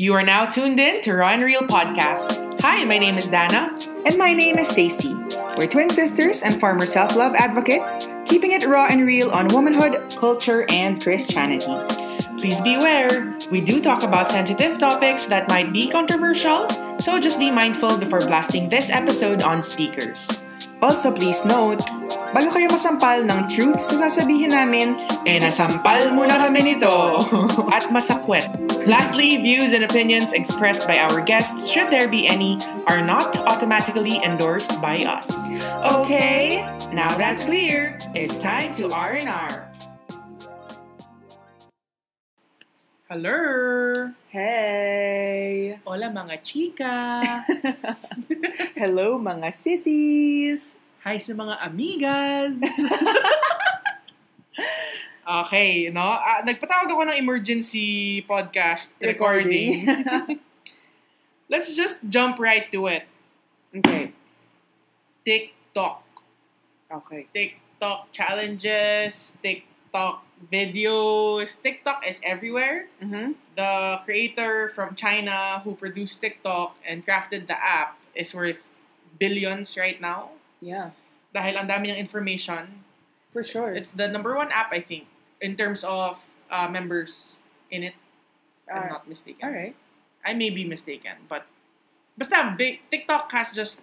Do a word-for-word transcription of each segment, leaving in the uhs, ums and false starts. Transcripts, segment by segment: You are now tuned in to Raw and Real Podcast. Hi, my name is Dana. And my name is Stacy. We're twin sisters and former self-love advocates, keeping it raw and real on womanhood, culture, and Christianity. Please beware, we do talk about sensitive topics that might be controversial, so just be mindful before blasting this episode on speakers. Also, please note, bago kayo masampal ng truths na sasabihin namin, eh nasampal muna kami nito at masakwet. Lastly, views and opinions expressed by our guests, should there be any, are not automatically endorsed by us. Okay, now that's clear. It's time to R and R. Hello! Hey! Hola mga chika! Hello mga sissies! Hi sa mga amigas! Okay, no? Uh, nagpatawag ako ng emergency podcast recording. recording. Let's just jump right to it. Okay. TikTok. Okay. TikTok challenges, TikTok videos. TikTok is everywhere. Mm-hmm. The creator from China who produced TikTok and crafted the app is worth billions right now. Yeah. Dahil ang dami ng information. For sure. It's the number one app, I think, in terms of uh, members in it. Uh, I'm not mistaken. All right. I may be mistaken, but basta, big, TikTok has just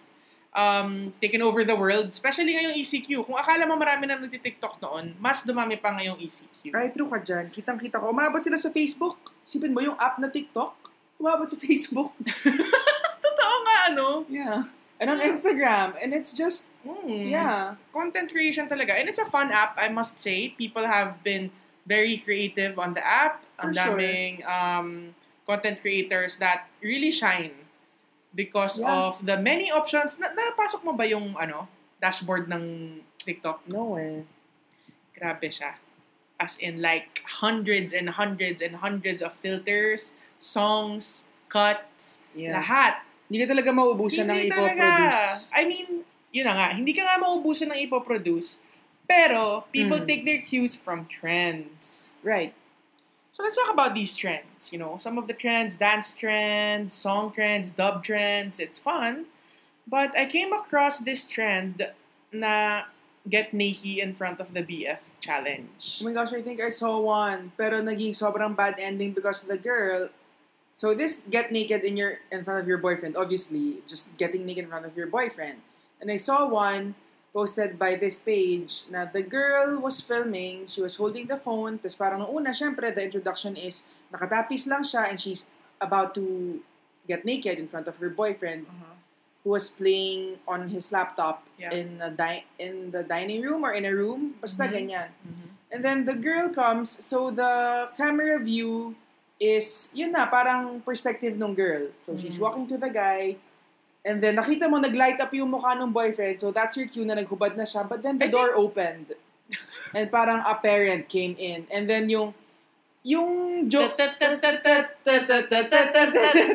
um, taken over the world, especially ngayong E C Q. Kung akala mo marami na nagti-TikTok noon, mas dumami pa ngayong E C Q. Right, true ka dyan. Kitang-kita ko. Umabot sila sa Facebook. Sipin mo yung app na TikTok? Umabot sa Facebook. Totoo nga, ano? Yeah. And on Instagram. And it's just, mm, yeah. Content creation talaga. And it's a fun app, I must say. People have been very creative on the app. For sure. Daming um, content creators that really shine because yeah. of the many options. Na- napasok mo ba yung ano, dashboard ng TikTok? No eh. Grabe siya. As in like hundreds and hundreds and hundreds of filters, songs, cuts, yeah. lahat. Hindi ka talaga mauubusan ng ipoproduce. I mean, yun na nga. Hindi ka nga mauubusan ng ipoproduce. Pero, people mm. take their cues from trends. Right. So, let's talk about these trends. You know, some of the trends, dance trends, song trends, dub trends. It's fun. But I came across this trend na get naked in front of the B F challenge. Oh my gosh, I think I saw one. Pero naging sobrang bad ending because the girl... So this get naked in your in front of your boyfriend, obviously, just getting naked in front of your boyfriend. And I saw one posted by this page na the girl was filming, she was holding the phone, tapos parang noong una, syempre, the introduction is nakatapis lang siya and she's about to get naked in front of her boyfriend uh-huh. who was playing on his laptop yeah. in, a di- in the dining room or in a room, basta mm-hmm. ganyan. Mm-hmm. And then the girl comes, so the camera view... is, yun na, parang perspective nung girl. So, mm-hmm. she's walking to the guy, and then nakita mo, nag-light up yung mukha nung boyfriend, so that's your cue na naghubad na siya, but then the I door think... opened. And parang a parent came in. And then yung, yung joke, yeah,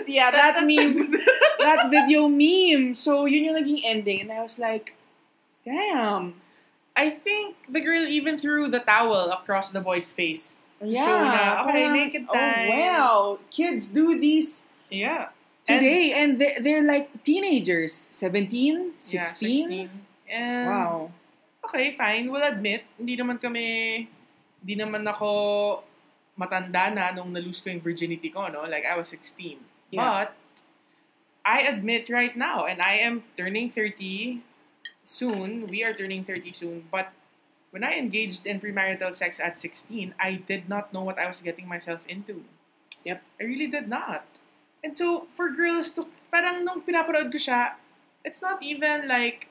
that meme, that video meme. So, yun yung naging ending. And I was like, damn. I think the girl even threw the towel across the boy's face. Yeah. Show na, okay, parang, naked time. Oh, wow. Kids do these yeah. today. And, and they're, they're like teenagers. seventeen? sixteen? Yeah, sixteen. And, wow. Okay, fine. We'll admit, hindi naman kami, hindi naman ako matanda na nung na-lose ko yung virginity ko, no? Like, I was sixteen. Yeah. But, I admit right now, and I am turning thirty soon. We are turning thirty soon. But, when I engaged in premarital sex at sixteen, I did not know what I was getting myself into. Yep. I really did not. And so, for girls to, parang nung pinaparood ko siya, it's not even like,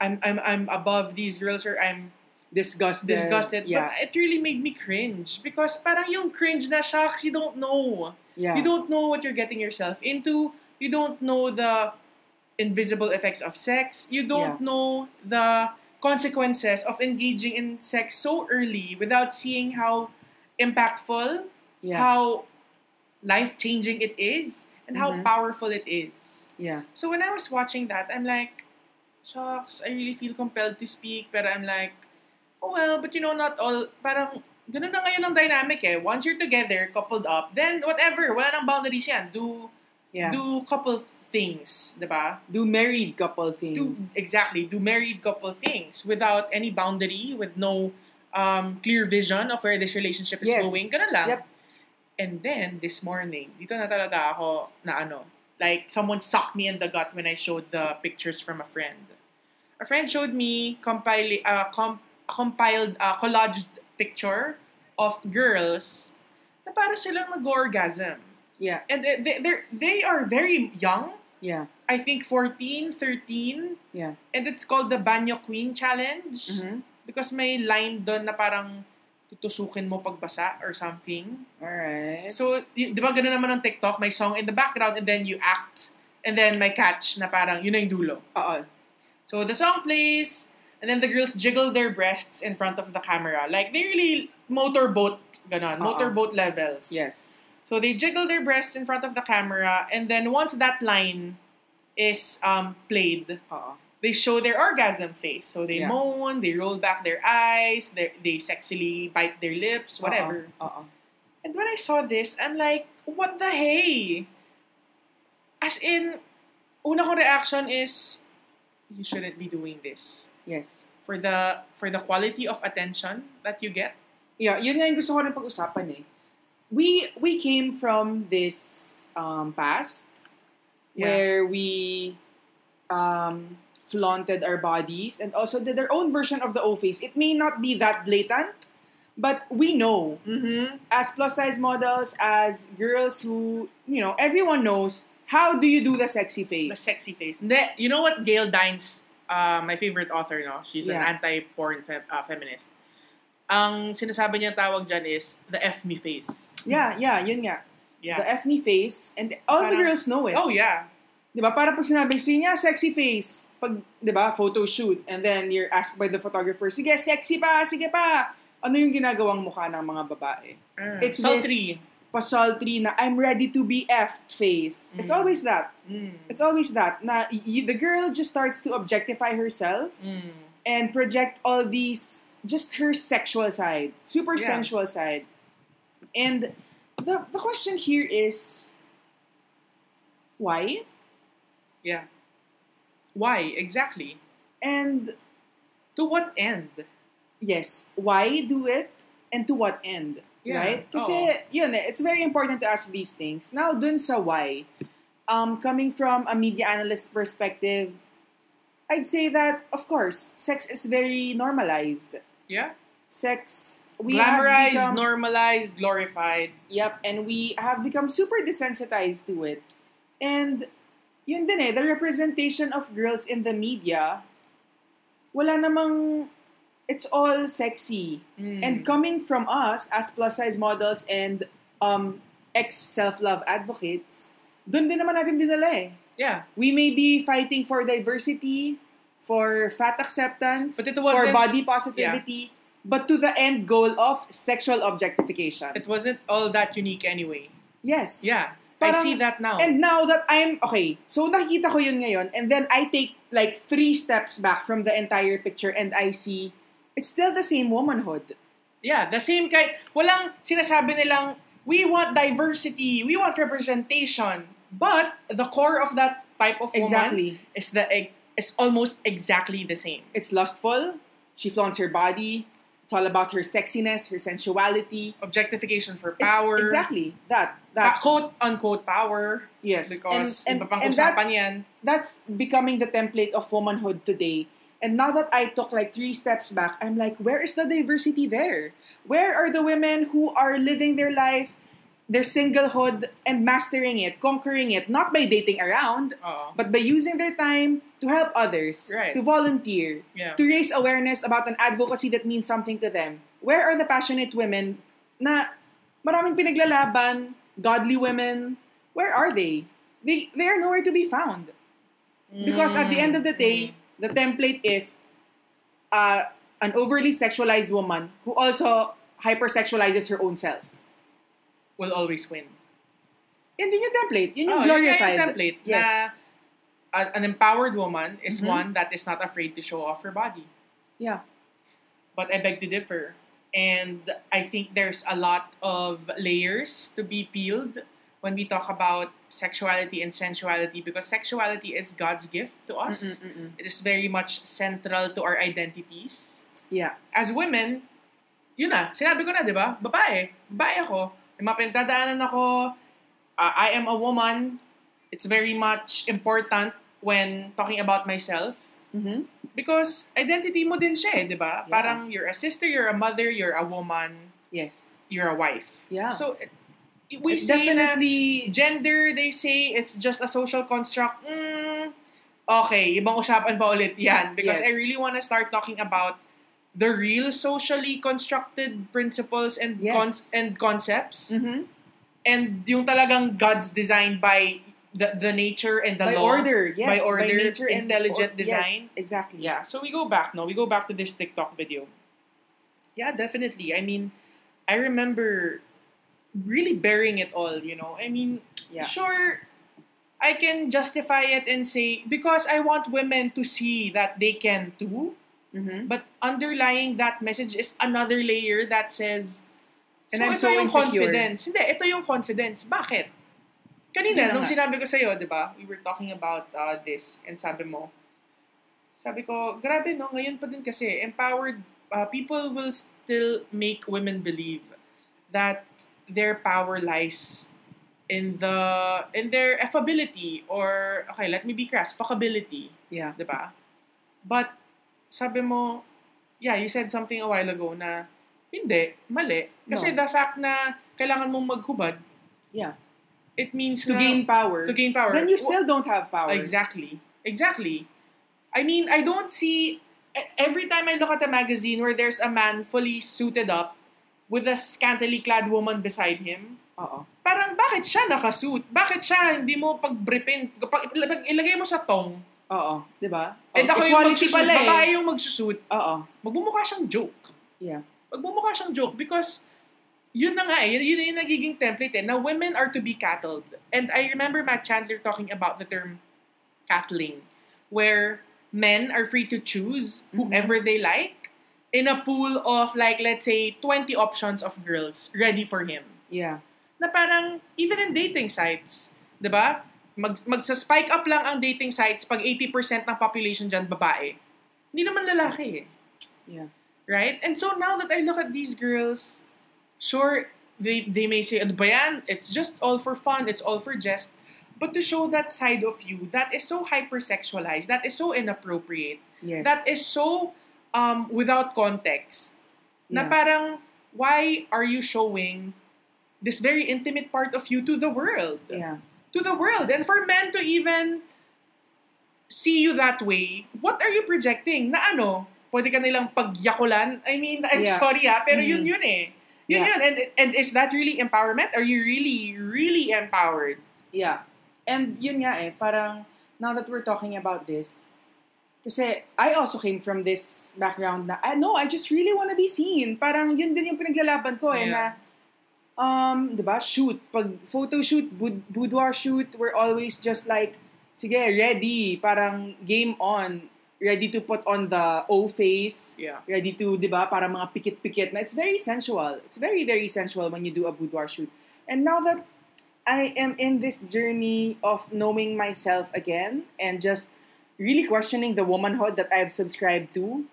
I'm I'm I'm above these girls or I'm disgusted. Disgusted. Yeah. But it really made me cringe. Because parang yung cringe na shocks, you don't know. Yeah. You don't know what you're getting yourself into. You don't know the invisible effects of sex. You don't yeah. know the... consequences of engaging in sex so early without seeing how impactful, yeah. how life-changing it is, and mm-hmm. how powerful it is. Yeah. So when I was watching that, I'm like, shucks, I really feel compelled to speak, but I'm like, oh well, but you know, not all, parang ganun na ngayon ang dynamic eh. Once you're together, coupled up, then whatever, wala nang boundaries yan. Do yeah. do couple things, diba? Do married couple things. Do, exactly. Do married couple things without any boundary, with no um, clear vision of where this relationship is yes. going. Ganun lang. Yep. And then, this morning, dito na talaga ako na ano, like, someone sucked me in the gut when I showed the pictures from a friend. A friend showed me compil- uh, comp- compiled, uh, collaged picture of girls na para silang nag-orgasm. Yeah. And they they they are very young. Yeah. I think fourteen, thirteen. Yeah. And it's called the Banyo Queen Challenge. Mm-hmm. Because may line doon na parang tutusukin mo pagbasa or something. Alright. So, y- di ba gano'n naman ng TikTok? May song in the background and then you act. And then may catch na parang yun na yung dulo. Oo. So, the song plays and then the girls jiggle their breasts in front of the camera. Like, they really motorboat, gano'n. Uh-oh. Motorboat levels. Yes. So, they jiggle their breasts in front of the camera and then once that line is um, played, Uh-oh. they show their orgasm face. So, they yeah. moan, they roll back their eyes, they, they sexily bite their lips, whatever. Uh-oh. Uh-oh. And when I saw this, I'm like, what the hey? As in, una kong reaction is, you shouldn't be doing this. Yes. For the for the quality of attention that you get. Yeah, yun nga yung gusto ko rin pag-usapan eh. We we came from this um, past yeah. where we um, flaunted our bodies and also did our own version of the O-face. It may not be that blatant, but we know mm-hmm. as plus-size models, as girls who, you know, everyone knows, how do you do the sexy face? The sexy face. You know what Gail Dines, uh, my favorite author, no? She's yeah. an anti-porn fem- uh, feminist. Ang sinasabi niya tawag dyan is the F me face. Yeah, yeah, yun nga. Yeah. The F me face. And all parang, the girls know it. Oh, yeah. Diba? Para pag sinabing siya niya, sexy face. Pag, diba, photo shoot. And then you're asked by the photographer, sige, sexy pa, sige pa. Ano yung ginagawang mukha ng mga babae? Mm. It's sultry. Pasultry na, I'm ready to be F face. Mm. It's always that. Mm. It's always that. Na, y- the girl just starts to objectify herself mm. and project all these just her sexual side, super yeah. sensual side. And the the question here is, why? Yeah. Why, exactly? And to what end? Yes. Why do it? And to what end? Yeah. Right? Kasi, oh. yun, it's very important to ask these things. Now, dun sa why, um, coming from a media analyst perspective, I'd say that, of course, sex is very normalized. Yeah. Sex, we glamorized, become, normalized, glorified. Yep, and we have become super desensitized to it. And yun din eh, the representation of girls in the media, wala namang, it's all sexy. Mm. And coming from us as plus-size models and um, ex-self-love advocates, dun din naman natin dinala eh. Yeah. We may be fighting for diversity, for fat acceptance, but it wasn't, for body positivity, yeah. but to the end goal of sexual objectification. It wasn't all that unique anyway. Yes. Yeah. Parang, I see that now. And now that I'm, okay, so nakikita ko yun ngayon, and then I take like three steps back from the entire picture and I see, it's still the same womanhood. Yeah, the same kind, walang sinasabi nilang, we want diversity, we want representation. But the core of that type of woman exactly. is the is almost exactly the same. It's lustful. She flaunts her body. It's all about her sexiness, her sensuality, objectification for power. It's exactly that that pa- quote unquote power. Yes, because and, and, and that's, yan. that's becoming the template of womanhood today. And now that I took like three steps back, I'm like, where is the diversity there? Where are the women who are living their life? Their singlehood and mastering it, conquering it, not by dating around, uh-oh. but by using their time to help others, right. to volunteer, yeah. to raise awareness about an advocacy that means something to them. Where are the passionate women na maraming pinaglalaban, godly women? Where are they? They, they are nowhere to be found. Because at the end of the day, the template is uh, an overly sexualized woman who also hypersexualizes her own self. Will always win. Yun din yung template. Yun yung oh, glorified. Yun yung template yes. na uh, an empowered woman is mm-hmm. one that is not afraid to show off her body. Yeah. But I beg to differ. And I think there's a lot of layers to be peeled when we talk about sexuality and sensuality, because sexuality is God's gift to us. Mm-mm, mm-mm. It is very much central to our identities. Yeah. As women, yun na, sinabi ko na, di ba? Babae. Babae ako. May mga pinagdadaanan ako. Uh, I am a woman. It's very much important when talking about myself. Mm-hmm. Because identity mo din siya, di ba? Yeah. Parang you're a sister, you're a mother, you're a woman. Yes. You're a wife. Yeah. So, we it's say definitely... na gender, they say it's just a social construct. Mm, okay, ibang usapan pa ulit yan. Because yes. I really want to start talking about the real socially constructed principles and yes. cons- and concepts. Mm-hmm. And yung talagang God's design by the, the nature and the by law. Order, yes. By order, by nature intelligent and or- design. Yes, exactly. Yeah, so we go back, no? We go back to this TikTok video. Yeah, definitely. I mean, I remember... really bearing it all, you know? I mean, yeah. Sure, I can justify it and say, because I want women to see that they can too, mm-hmm. but underlying that message is another layer that says, and so I'm so yung insecure. Confidence. Hindi, ito yung confidence. Bakit? Kanina, yeah. Nung sinabi ko sa'yo, di ba? We were talking about uh, this, and sabi mo, sabi ko, grabe no, ngayon pa din kasi, empowered uh, people will still make women believe that their power lies in the in their affability or okay, let me be crass, fuckability. Yeah. Diba? But sabi mo, yeah, you said something a while ago na hindi, mali. Kasi no. The fact na kailangan mong maghubad, yeah. It means to na, gain power. To gain power. Then you still don't have power. Exactly. Exactly. I mean, I don't see every time I look at a magazine where there's a man fully suited up with a scantily clad woman beside him. Uh-oh. Parang, bakit siya nakasuit? Bakit siya hindi mo pag-bripin? Pag, pag ilagay mo sa tong. Oo. Diba? Oh, and ako yung magsusuit. Eh. Babae yung magsusuit. Oo. Magbumukha siyang joke. Yeah. Magbumukha siyang joke because yun na nga eh. Yun, yun yung nagiging template eh. Now, women are to be cattled. And I remember Matt Chandler talking about the term cattling, where men are free to choose whoever mm-hmm. they like in a pool of, like, let's say, twenty options of girls ready for him. Yeah. Na parang, even in dating sites, di ba? Mag, magsa-spike up lang ang dating sites pag eighty percent ng population dyan babae. Hindi naman lalaki eh. Yeah. Right? And so now that I look at these girls, sure, they, they may say, ano ba yan? It's just all for fun. It's all for jest. But to show that side of you that is so hypersexualized, that is so inappropriate, yes. That is so... Um, without context. Yeah. Na parang, why are you showing this very intimate part of you to the world? Yeah. To the world. And for men to even see you that way, what are you projecting? Na ano, pwede ka nilang pagyakulan? I mean, I'm yeah. sorry ha, pero mm-hmm. yun yun eh. Yun yeah. yun. And, and is that really empowerment? Are you really, really empowered? Yeah. And yun nga eh, parang, now that we're talking about this, kasi I also came from this background na, I, no, I just really want to be seen. Parang yun din yung pinaglalaban ko eh yeah. na, um, diba, shoot. Pag photo shoot, bud- boudoir shoot, we're always just like, sige, ready. Parang game on. Ready to put on the O face. Yeah. Ready to, diba, parang mga pikit-pikit na. It's very sensual. It's very, very sensual when you do a boudoir shoot. And now that I am in this journey of knowing myself again and just really questioning the womanhood that I've subscribed to,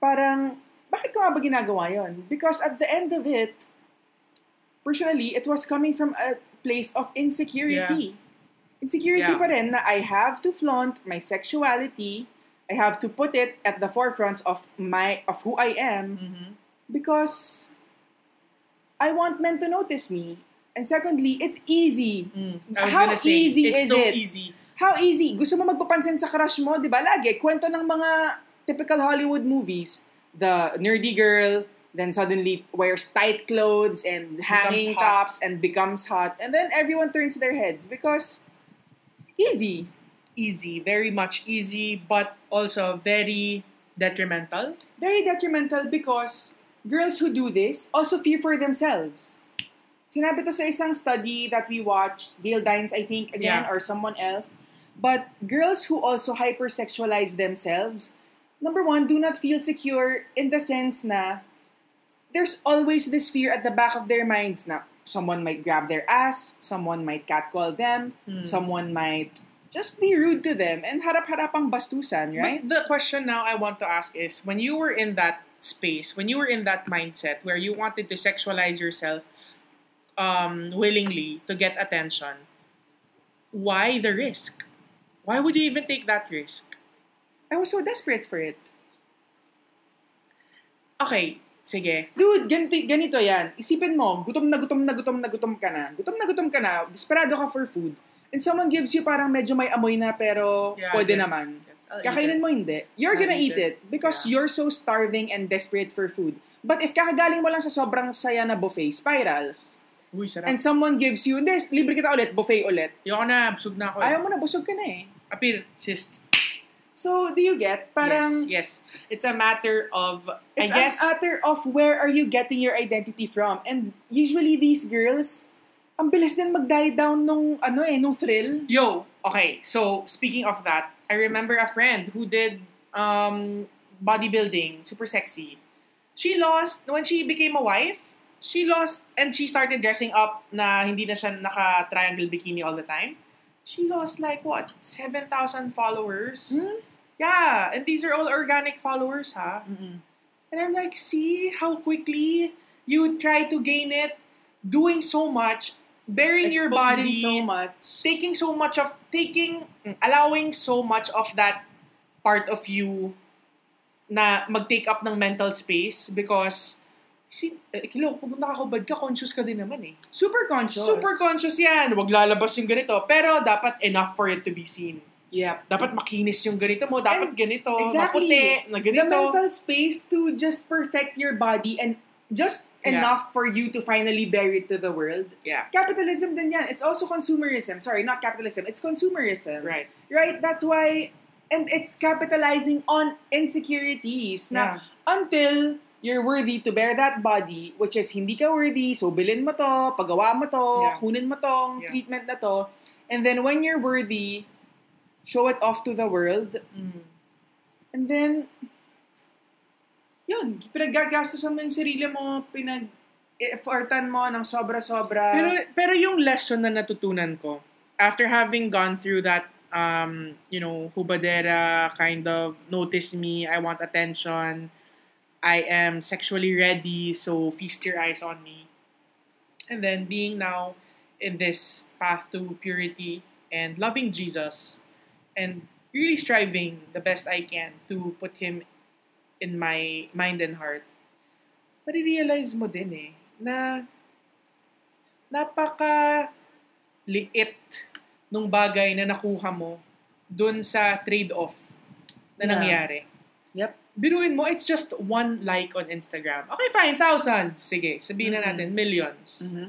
parang, bakit ko nga ba ginagawa yun? Because at the end of it, personally, it was coming from a place of insecurity. Yeah. Insecurity yeah. pa rin na I have to flaunt my sexuality, I have to put it at the forefront of my of who I am, mm-hmm. because I want men to notice me. And secondly, it's easy. Mm, I was How gonna say, easy it's is so it? Easy. How easy? Gusto mo magpapansin sa crush mo, di ba? Lagi, kwento ng mga typical Hollywood movies. The nerdy girl, then suddenly wears tight clothes and hanging tops and becomes hot. And then everyone turns their heads because easy. Easy. Very much easy, but also very detrimental. Very detrimental because girls who do this also fear for themselves. Sinabi to sa isang study that we watched, Gail Dines, I think, again, yeah. or someone else. But girls who also hypersexualize themselves, number one, do not feel secure in the sense na there's always this fear at the back of their minds na someone might grab their ass, someone might catcall them, mm. someone might just be rude to them, and harap-harapang bastusan, right? But the question now I want to ask is, when you were in that space, when you were in that mindset where you wanted to sexualize yourself um, willingly to get attention, why the risk? Why would you even take that risk? I was so desperate for it. Okay, sige. Dude, ganito, ganito yan. Isipin mo, gutom na gutom na gutom na gutom ka na. Gutom na gutom ka na, desperado ka for food. And someone gives you parang medyo may amoy na pero yeah, pwede gets, naman. Gets, Kakainin mo hindi. You're I'll gonna eat it, it because yeah. you're so starving and desperate for food. But if kakagaling mo lang sa sobrang saya na buffet, spirals. Uy, sarap. And someone gives you, hindi, libre kita ulit, buffet ulit. Yoko na, busog na ako. Eh. Ayaw mo na, busog ka na eh. Appear, sis. So, do you get? Parang, yes, yes. It's a matter of, I guess. It's a matter of where are you getting your identity from. And usually these girls, ang bilis din mag-die down nung, ano eh, nung thrill. Yo, okay. So, speaking of that, I remember a friend who did um, bodybuilding, super sexy. She lost, when she became a wife, she lost, and she started dressing up na hindi na siya naka-triangle bikini all the time. She lost like what seven thousand followers. Hmm? Yeah, and these are all organic followers, huh? Mm-mm. And I'm like, see how quickly you try to gain it, doing so much, bearing Exposing your body, so much, taking so much of taking, allowing so much of that part of you na mag-take up ng mental space because. Si, eh, kilo, pag nakakubad ka, conscious ka din naman eh. Super conscious. Super conscious yan. Huwag lalabas yung ganito. Pero dapat enough for it to be seen. Yeah. Dapat makinis yung ganito mo. Dapat and ganito. Exactly. Maputi. Na ganito. The mental space to just perfect your body and just yeah. enough for you to finally bear it to the world. Yeah. Capitalism din yan. It's also consumerism. Sorry, not capitalism. It's consumerism. Right. Right? That's why, and it's capitalizing on insecurities. Yeah. Na until you're worthy to bear that body, which is hindi ka worthy, so bilhin mo to, pagawa mo to, yeah. kunin mo tong yeah. treatment na to. And then when you're worthy, show it off to the world. Mm. And then, yun, pinagagastusan mo yung sarili mo, pinag-effortan mo ng sobra-sobra. Pero, pero yung lesson na natutunan ko, after having gone through that, um, you know, hubadera kind of, notice me, I want attention, I am sexually ready, so feast your eyes on me. And then being now in this path to purity and loving Jesus and really striving the best I can to put Him in my mind and heart, marirealize mo din eh, na napaka liit nung bagay na nakuha mo dun sa trade-off na nangyari. Yeah. Yep. Biruin mo, it's just one like on Instagram. Okay, fine, thousands. Sige, sabihin mm-hmm. na natin, millions. Mm-hmm.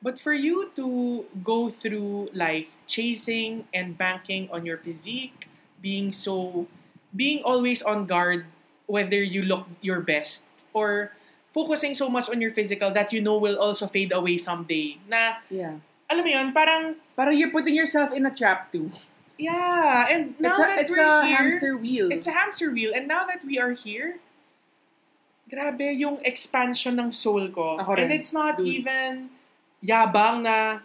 But for you to go through life chasing and banking on your physique, being so, being always on guard whether you look your best or focusing so much on your physical that you know will also fade away someday. Na, yeah. alam mo yun, parang, parang you're putting yourself in a trap too. Yeah, and now it's a, that it's we're a here, hamster wheel. It's a hamster wheel. And now that we are here, grabe yung expansion ng soul ko. Ako rin, and it's not dude. even yabang na,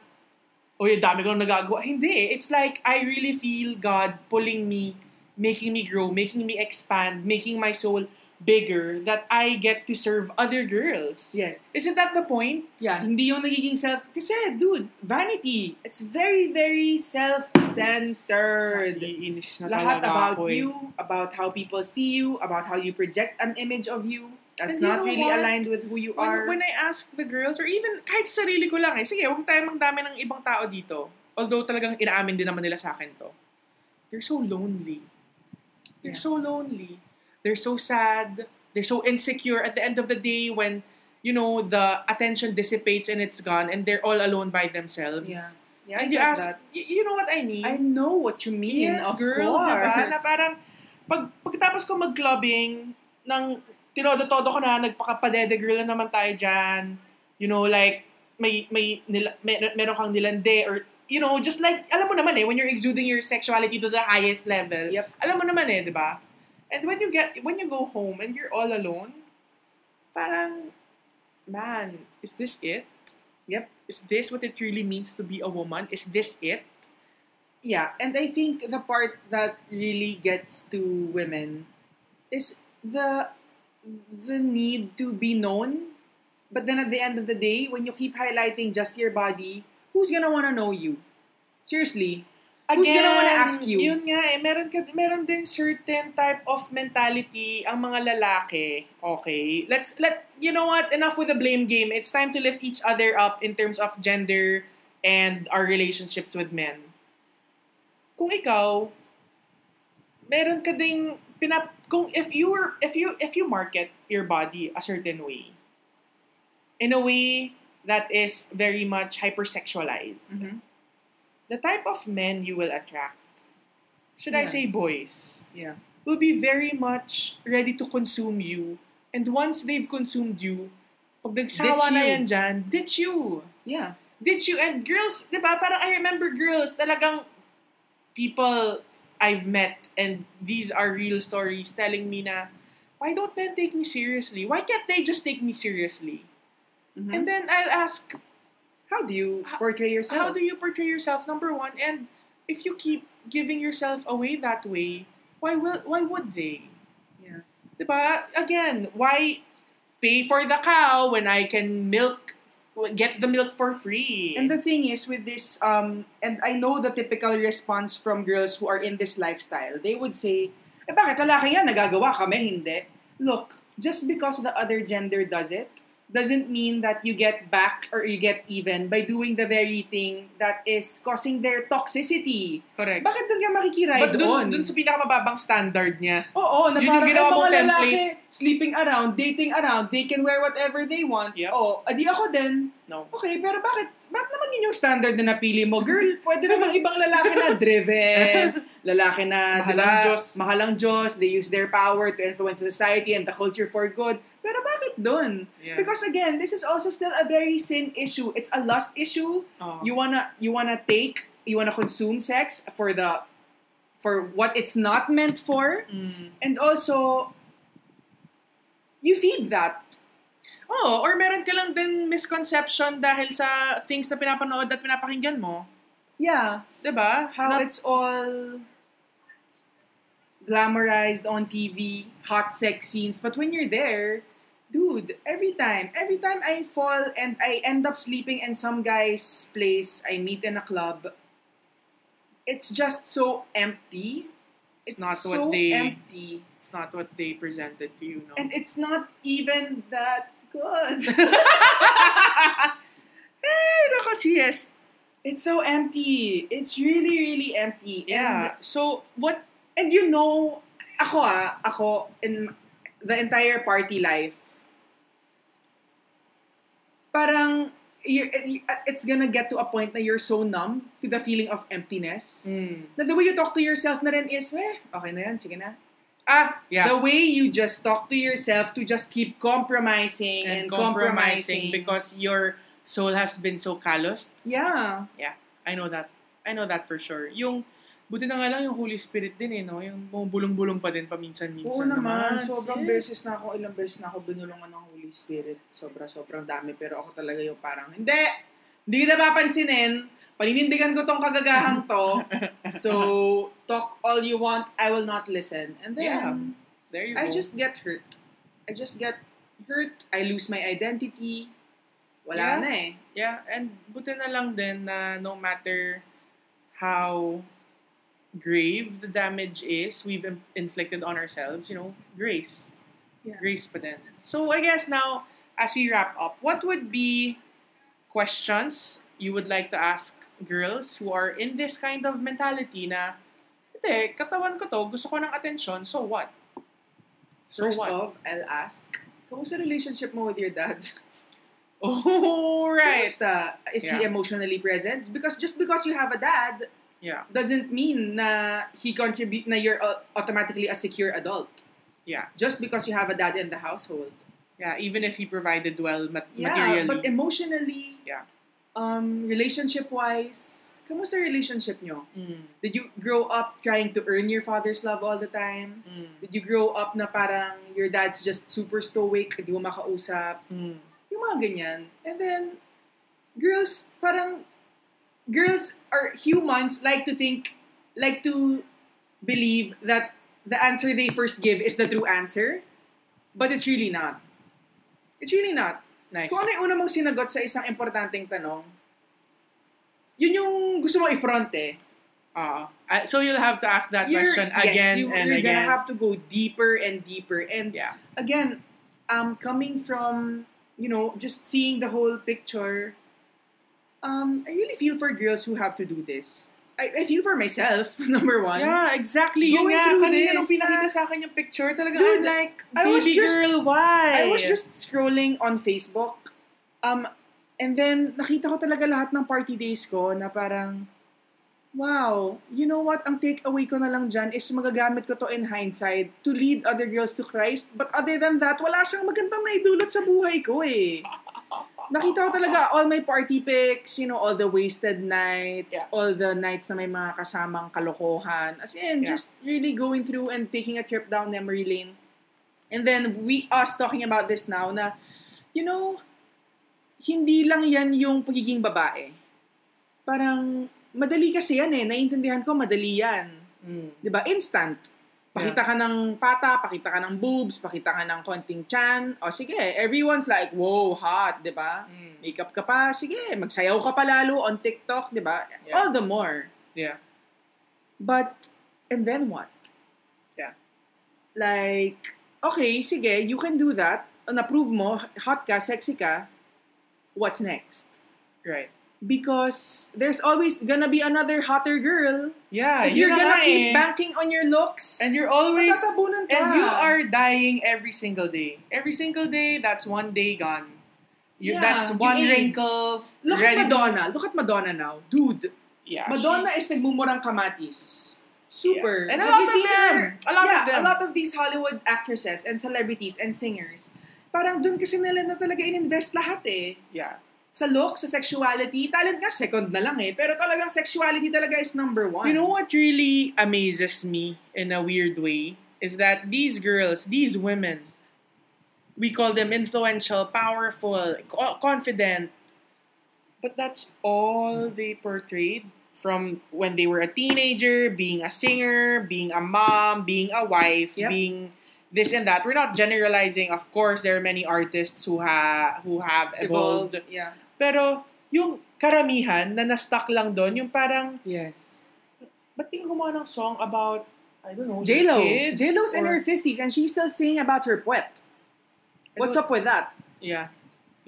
oy, dami ko nagagawa. Hindi. It's like, I really feel God pulling me, making me grow, making me expand, making my soul bigger, that I get to serve other girls. Yes. Isn't that the point? Yeah, hindi yung nagiging self. Kasi, dude, vanity. It's very, very self-centered. Iinis na lahat about ako, eh. you, about how people see you, about how you project an image of you. That's and not you know really what? aligned with who you when, are. When I ask the girls, or even kahit sarili ko lang eh, sige, huwag tayong mangdami ng ibang tao dito. Although talagang inaamin din naman nila sa akin to. They're so lonely. They're yeah. so lonely. They're so sad. They're so insecure. At the end of the day, when, you know, the attention dissipates and it's gone and they're all alone by themselves. Yeah. Yeah, and I you ask, that. Y- you know what I mean? I know what you mean. Yes, of girl, course. Diba? Na parang, pag, pagkatapos ko mag-clubbing, nang tinodo-todo ko na, nagpakapadede girl na naman tayo dyan. You know, like, may, may, nila, may, meron kang nilande or, you know, just like, alam mo naman eh, when you're exuding your sexuality to the highest level, yep. alam mo naman eh, diba? And when you get when you go home and you're all alone, parang, man, is this it? Yep. Is this what it really means to be a woman? Is this it? Yeah. And I think the part that really gets to women is the the need to be known. But then at the end of the day, when you keep highlighting just your body, who's gonna wanna know you? Seriously. Again, who's gonna wanna ask you? Yun nga eh, meron, ka, meron din certain type of mentality ang mga lalaki. Okay, let's, let, you know what, enough with the blame game. It's time to lift each other up in terms of gender and our relationships with men. Kung ikaw, meron ka ding, pinap, kung if you were, if you, if you market your body a certain way, in a way that is very much hypersexualized, mm-hmm. the type of men you will attract, should yeah. I say boys, yeah. will be very much ready to consume you. And once they've consumed you, pag nagsawa na yan dyan, ditch you. Yeah. Ditch you. And girls, di ba? Parang I remember girls, talagang people I've met, and these are real stories, telling me na, why don't men take me seriously? Why can't they just take me seriously? Mm-hmm. And then I'll ask, how do you portray yourself? How do you portray yourself, number one? And if you keep giving yourself away that way, why will why would they? Yeah. Diba? Again, why pay for the cow when I can milk, get the milk for free? And the thing is with this, um, and I know the typical response from girls who are in this lifestyle, they would say, eh bakit lalaki yan, nagagawa kami, hindi. Look, just because the other gender does it, doesn't mean that you get back or you get even by doing the very thing that is causing their toxicity. Correct. Bakit doon ka makikiray doon? But doon, doon sa pinakamababang standard niya. Oo, na parang yung mga lalaki, sleeping around, dating around, they can wear whatever they want. Yep. Oo, adi ako din. No. Okay, pero bakit, bakit naman yun yung standard na napili mo? Girl, pwede naman ibang lalaki na driven, lalaki na mahalang Diyos, mahalang Diyos, they use their power to influence society and the culture for good. Pero bakit dun? Yeah. Because again, this is also still a very sin issue. It's a lust issue. Oh. You wanna you wanna take, you wanna consume sex for the for what it's not meant for. Mm. And also you feed that. Oh, or meron ka lang din misconception dahil sa things na pinapanood at pinapakinggan mo. Yeah, 'di ba? How not, it's all glamorized on T V, hot sex scenes. But when you're there, dude, every time, every time I fall and I end up sleeping in some guy's place I meet in a club, it's just so empty. It's, it's not so what they, empty. It's not what they presented to you, no? And it's not even that good. Hey, nako siest. It's so empty. It's really, really empty. Yeah. And so, what... And you know, ako ah, ako, in the entire party life, parang, you're, it's gonna get to a point na you're so numb to the feeling of emptiness. Mm. That the way you talk to yourself na rin is, eh, okay na yan, sige na. Ah, yeah. The way you just talk to yourself to just keep compromising and, and compromising, compromising. Because your soul has been so calloused. Yeah. Yeah, I know that. I know that for sure. Yung... Buti na nga lang yung Holy Spirit din eh, no? Yung bulong-bulong pa din paminsan-minsan. Oo naman. naman. Sobrang yes. beses na ako, ilang beses na ako binulungan ng Holy Spirit. Sobra-sobrang dami. Pero ako talaga yung parang, hindi! Hindi kita papansinin. Paninindigan ko tong kagagahang to. So, talk all you want. I will not listen. And then, yeah. There you I go. just get hurt. I just get hurt. I lose my identity. Wala yeah. na eh. Yeah. And buti na lang din na no matter how... grave the damage is we've inflicted on ourselves, you know, grace. Yeah. Grace pa din. So I guess now, as we wrap up, what would be questions you would like to ask girls who are in this kind of mentality na, hindi, katawan ko to, gusto ko ng attention, so what? So First what? off, I'll ask, kamusta relationship mo with your dad? Oh, right. Kamusta? Is yeah. he emotionally present? Because just because you have a dad, yeah, doesn't mean na he contribute na you're automatically a secure adult. Yeah, just because you have a dad in the household. Yeah, even if he provided well materially. Yeah, but emotionally, yeah, um, relationship wise, Kamusta relationship nyo? Mm. Did you grow up trying to earn your father's love all the time? Mm. Did you grow up na parang your dad's just super stoic, hindi mo makausap? Mm. Yung mga ganyan. And then, girls, parang, girls are humans, like to think, like to believe that the answer they first give is the true answer. But it's really not. It's really not. Nice. Kung ano yung una mong sinagot sa isang importanteng tanong, yun yung gusto mong i-front eh. Uh, uh, so you'll have to ask that you're, question again yes, you, and you're again. You're gonna have to go deeper and deeper. And yeah. again, um, coming from, you know, just seeing the whole picture, um, I really feel for girls who have to do this. I, I feel for myself, number one. Yeah, exactly. Going yun nga, kanina nung pinakita sa akin yung picture, talaga, dude, I'm like, baby just, girl, why? I was just scrolling on Facebook. Um, and then, nakita ko talaga lahat ng party days ko na parang, wow, you know what? Ang takeaway ko na lang dyan is magagamit ko to in hindsight to lead other girls to Christ. But other than that, wala siyang magandang naidulot sa buhay ko eh. Nakita ko talaga all my party pics, you know, all the wasted nights, yeah. all the nights na may mga kasamang kalokohan. As in, yeah. just really going through and taking a trip down memory lane. And then, we us talking about this now na, you know, hindi lang yan yung pagiging babae. Parang, madali kasi yan eh. Naiintindihan ko, madali yan. Mm. Diba? Instant. Pakita ka ng pata, pakita ka ng boobs, pakita ka ng konting chan. O sige, everyone's like, whoa, hot, di ba? Mm. Makeup ka pa, sige, magsayaw ka pa lalo on TikTok, di ba? Yeah. All the more. Yeah. But, and then what? Yeah. Like, okay, sige, you can do that. Na-prove mo, hot ka, sexy ka. What's next? Right. Because there's always gonna be another hotter girl. Yeah, if you're gonna keep eh. banking on your looks, and you're always matatabunan ka. And you are dying every single day. Every single day, that's one day gone. You, yeah, that's one wrinkle. Look at Madonna. Look at Madonna now, dude. Yeah, Madonna is nagmumurang kamatis. Super. Yeah. And a lot of them. A lot yeah, of them. A lot of these Hollywood actresses and celebrities and singers. Parang dun kasi nila na talaga ininvest lahat eh. Yeah. Sa look, sa sexuality, talent nga second na lang eh. Pero talagang sexuality talaga is number one. You know what really amazes me in a weird way is that these girls, these women, we call them influential, powerful, confident. But that's all they portrayed from when they were a teenager, being a singer, being a mom, being a wife, yep. being... this and that. We're not generalizing. Of course, there are many artists who ha who have evolved. evolved. Yeah. Pero yung karamihan na na-stuck lang doon, yung parang yes. Ba't yung gumawa ng song about I don't know. J Lo. J Lo's in her fifties and she's still singing about her puwet. What's up with that? Yeah.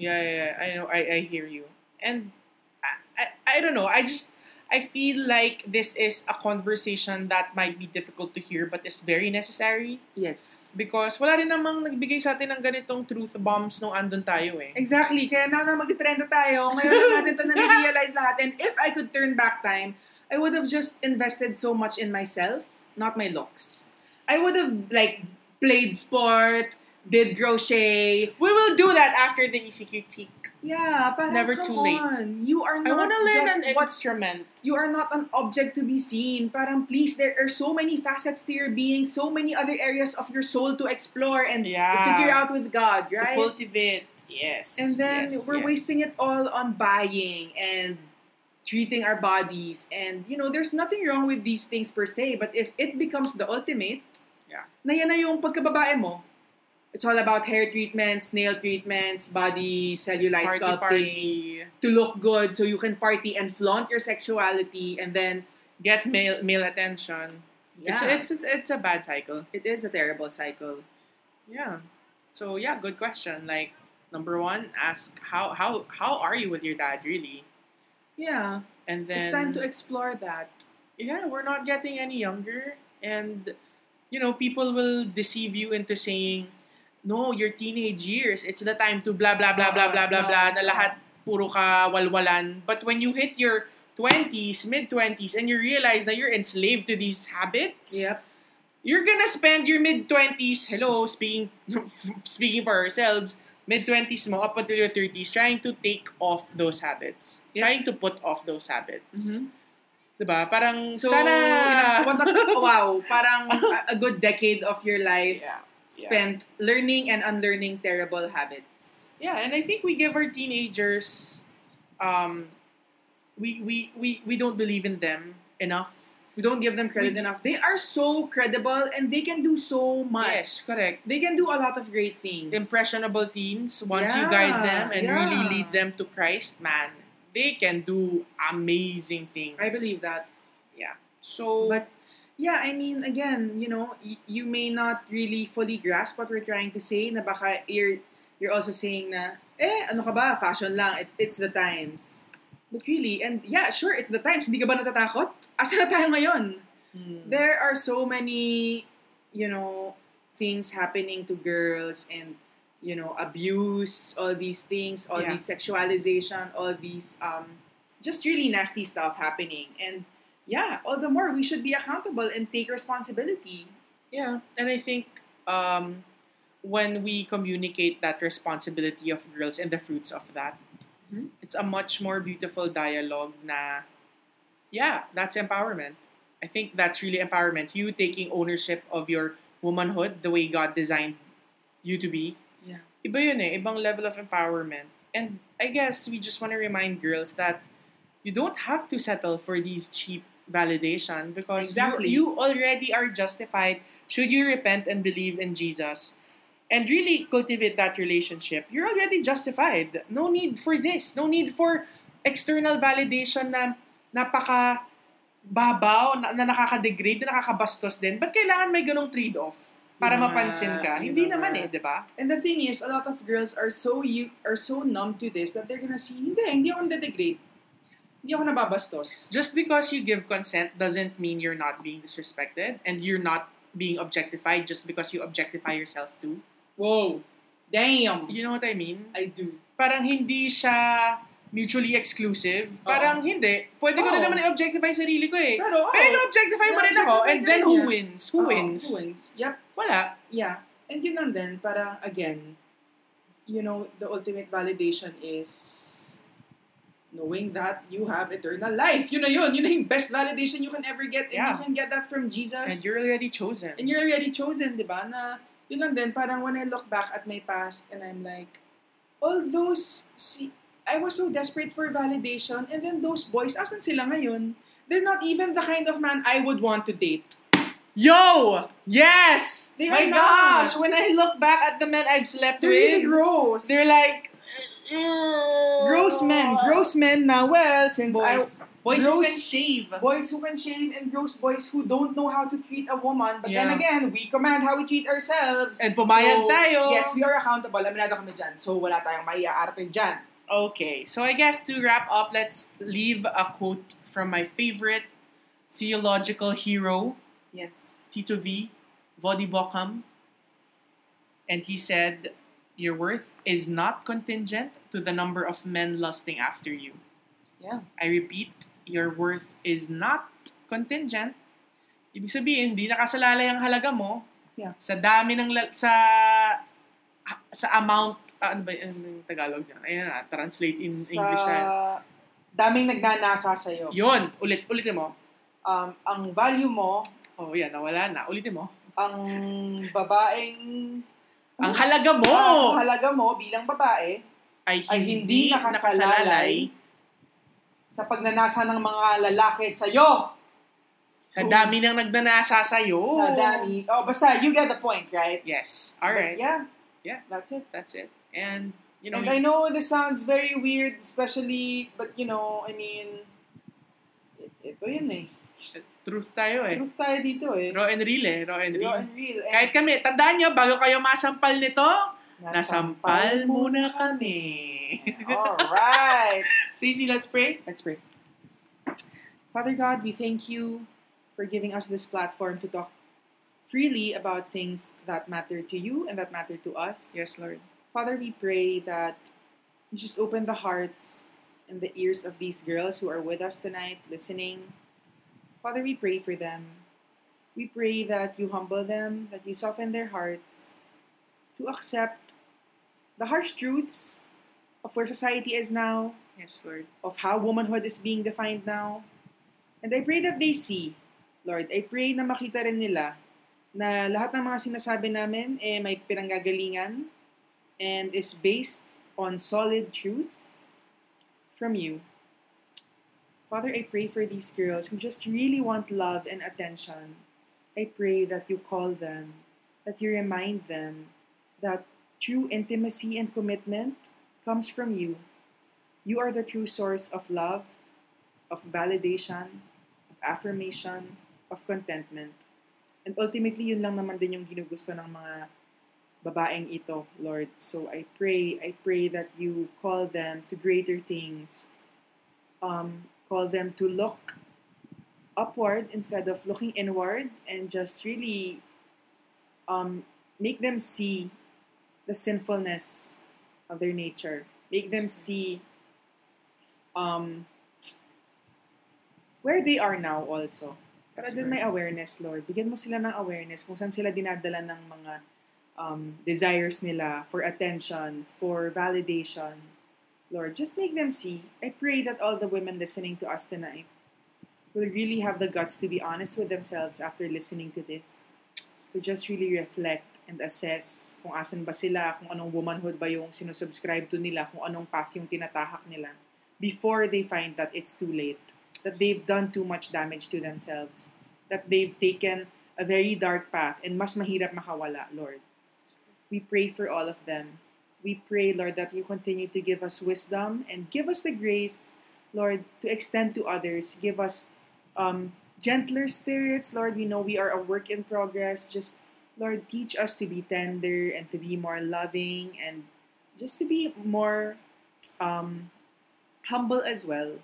yeah, yeah, yeah. I know. I I hear you. And I, I I don't know. I just I feel like this is a conversation that might be difficult to hear but is very necessary. Yes. Because wala rin namang nagbigay sa atin ng ganitong truth bombs nung andun tayo eh. Exactly. Kaya na na mag-trend na tayo. Ngayon natin ito na-realize lahat. And if I could turn back time, I would have just invested so much in myself, not my looks. I would have like played sport, did crochet. We will do that after the E C Q T. Yeah, it's parang, never too late. On. You are not I wanna learn just an what, instrument. You are not an object to be seen. Parang please, there are so many facets to your being, so many other areas of your soul to explore and yeah. figure out with God, right? To cultivate, yes. And then yes, we're yes. wasting it all on buying and treating our bodies. And, you know, there's nothing wrong with these things per se, but if it becomes the ultimate, yeah. na yan na yung pagkababae mo. It's all about hair treatments, nail treatments, body, cellulite sculpting, party. To look good so you can party and flaunt your sexuality and then get male male attention. Yeah. It's, it's, it's a bad cycle. It is a terrible cycle. Yeah. So yeah, good question. Like, number one, ask how how, how are you with your dad, really? Yeah. And then... it's time to explore that. Yeah, we're not getting any younger. And, you know, people will deceive you into saying... no, your teenage years, it's the time to blah, blah, blah, blah, blah, blah, blah, na lahat puro ka walwalan. But when you hit your twenties, mid-twenties, and you realize that you're enslaved to these habits, yep. you're gonna spend your mid-twenties, hello, speaking speaking for ourselves, mid-twenties mo up until your thirties, trying to take off those habits. Yep. Trying to put off those habits. Mm-hmm. Diba? Parang, so, sana, you know, what a, wow, parang a, a good decade of your life yeah, spent yeah. learning and unlearning terrible habits. Yeah, and I think we give our teenagers, um, we, we, we, we don't believe in them enough. We don't give them credit we, enough. They are so credible and they can do so much. Yes, correct. They can do a lot of great things. Impressionable teens, once yeah, you guide them and yeah. really lead them to Christ, man, they can do amazing things. I believe that. Yeah. So, but yeah, I mean, again, you know, y- you may not really fully grasp what we're trying to say. Na baka you're, you're also saying na, eh, ano ka ba? Fashion lang. It, it's the times. But really, and yeah, sure, it's the times. Hindi ka ba natatakot? Asa na tayo ngayon? Hmm. There are so many, you know, things happening to girls and, you know, abuse, all these things, all yeah. these sexualization, all these um, just really nasty stuff happening. And yeah, all the more, we should be accountable and take responsibility. Yeah, and I think um, when we communicate that responsibility of girls and the fruits of that, it's a much more beautiful dialogue na, yeah, that's empowerment. I think that's really empowerment. You taking ownership of your womanhood, the way God designed you to be. Yeah. Iba yun eh, ibang level of empowerment. And I guess we just want to remind girls that you don't have to settle for these cheap validation because exactly. you, you already are justified should you repent and believe in Jesus. And really cultivate that relationship. You're already justified. No need for this. No need for external validation na napaka-babaw, na, na nakaka-degrade, na nakakabastos din. But kailangan may ganong trade-off para yeah, mapansin ka. Yeah. Hindi naman eh, di ba? And the thing is, a lot of girls are so you are so numb to this that they're gonna see, hindi, hindi ako na-degrade. Hindi ako nababastos. Just because you give consent doesn't mean you're not being disrespected and you're not being objectified just because you objectify yourself too. Whoa. Damn. You know what I mean? I do. Parang hindi siya mutually exclusive. Uh-oh. Parang hindi. Pwede ko na naman i-objectify sarili ko eh. Pero, oh, pero objectify mo rin ako. And then who wins? Who Uh-oh. wins? Who wins? Yep. Wala. Yeah. And yun lang din, parang again, you know, the ultimate validation is knowing that you have eternal life. You know yun. Yun yung best validation you can ever get. And yeah. you can get that from Jesus. And you're already chosen. And you're already chosen, di ba? Na yun lang din, parang when I look back at my past and I'm like, all those, see, I was so desperate for validation and then those boys, asan sila ngayon? They're not even the kind of man I would want to date. Yo! Yes! They my gosh! Not. When I look back at the men I've slept they're with, really gross. They're like, ew. Gross men. Gross men now. Well, since boys. I... Boys gross, who can shave. Boys who can shave and gross boys who don't know how to treat a woman. But yeah. then again, we command how we treat ourselves. And pumayag so, tayo. Yes, we are accountable. Aminado kami dyan. So, wala tayong maiaarte dyan. Okay. So, I guess to wrap up, let's leave a quote from my favorite theological hero. Yes. Tito V Vodibokam. And he said, your worth is not contingent to the number of men lusting after you. Yeah. I repeat, your worth is not contingent. Ibig sabihin, hindi nakasalalay ang halaga mo yeah. sa dami ng la- sa sa amount uh, ano ba yung Tagalog niya? Ayun na, translate in sa English na. Daming nagnanasa sa iyo. Yun, ulit ulitin mo. Um, ang value mo, oh yan, nawala na. Ulitin mo. Ang babaeng ang halaga mo. Ang halaga mo bilang babae ay hindi, ay hindi nakasalalay, nakasalalay sa pagnanasa ng mga lalaki sa'yo. Sa dami nang nagnanasa sa'yo. Sa dami. Oh, basta, you get the point, right? Yes. All right. But yeah. Yeah. That's it. That's it. And, you know... And you... I know this sounds very weird, especially, but, you know, I mean, ito yun eh. Truth tayo eh. Truth tayo dito eh. Raw and real eh. Raw and real. Raw and real. And kahit kami, tandaan nyo, bago kayo masampal nito, nasampal, nasampal muna kami. All right. Stacey, let's pray. Let's pray. Father God, we thank you for giving us this platform to talk freely about things that matter to you and that matter to us. Yes, Lord. Father, we pray that you just open the hearts and the ears of these girls who are with us tonight, listening. Father, we pray for them. We pray that you humble them, that you soften their hearts to accept the harsh truths of where society is now. Yes, Lord. Of how womanhood is being defined now. And I pray that they see, Lord, I pray na makita rin nila na lahat ng mga sinasabi namin eh, may pinanggagalingan and is based on solid truth from you. Father, I pray for these girls who just really want love and attention. I pray that you call them, that you remind them that true intimacy and commitment comes from you. You are the true source of love, of validation, of affirmation, of contentment. And ultimately, yun lang naman din yung ginugusto ng mga babaeng ito, Lord. So I pray, I pray that you call them to greater things. Um, call them to look upward instead of looking inward, and just really um, make them see the sinfulness of their nature. Make them see um, where they are now also. Para doon may awareness, Lord. Bigyan mo sila ng awareness kung saan sila dinadala ng mga um, desires nila for attention, for validation. Lord, just make them see. I pray that all the women listening to us tonight will really have the guts to be honest with themselves after listening to this. To just really reflect and assess kung asan ba sila, kung anong womanhood ba yung sinusubscribe to nila, kung anong path yung tinatahak nila, before they find that it's too late, that they've done too much damage to themselves, that they've taken a very dark path and mas mahirap makawala, Lord. We pray for all of them. We pray, Lord, that you continue to give us wisdom and give us the grace, Lord, to extend to others. Give us um, gentler spirits, Lord. We know we are a work in progress. Just, Lord, teach us to be tender and to be more loving and just to be more um, humble as well.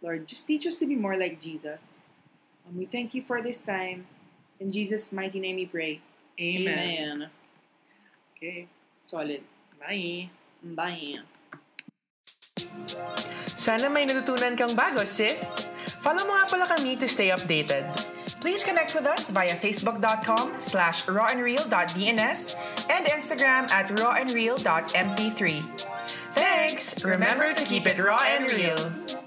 Lord, just teach us to be more like Jesus. And we thank you for this time. In Jesus' mighty name we pray. Amen. Amen. Okay. Solid. Bye. Bye. Sana may natutunan kang bago, sis. Follow mo nga pala kami to stay updated. Please connect with us via facebook.com slash rawandreal.dns and Instagram at rawandreal.mp3. Thanks! Remember to keep it raw and real.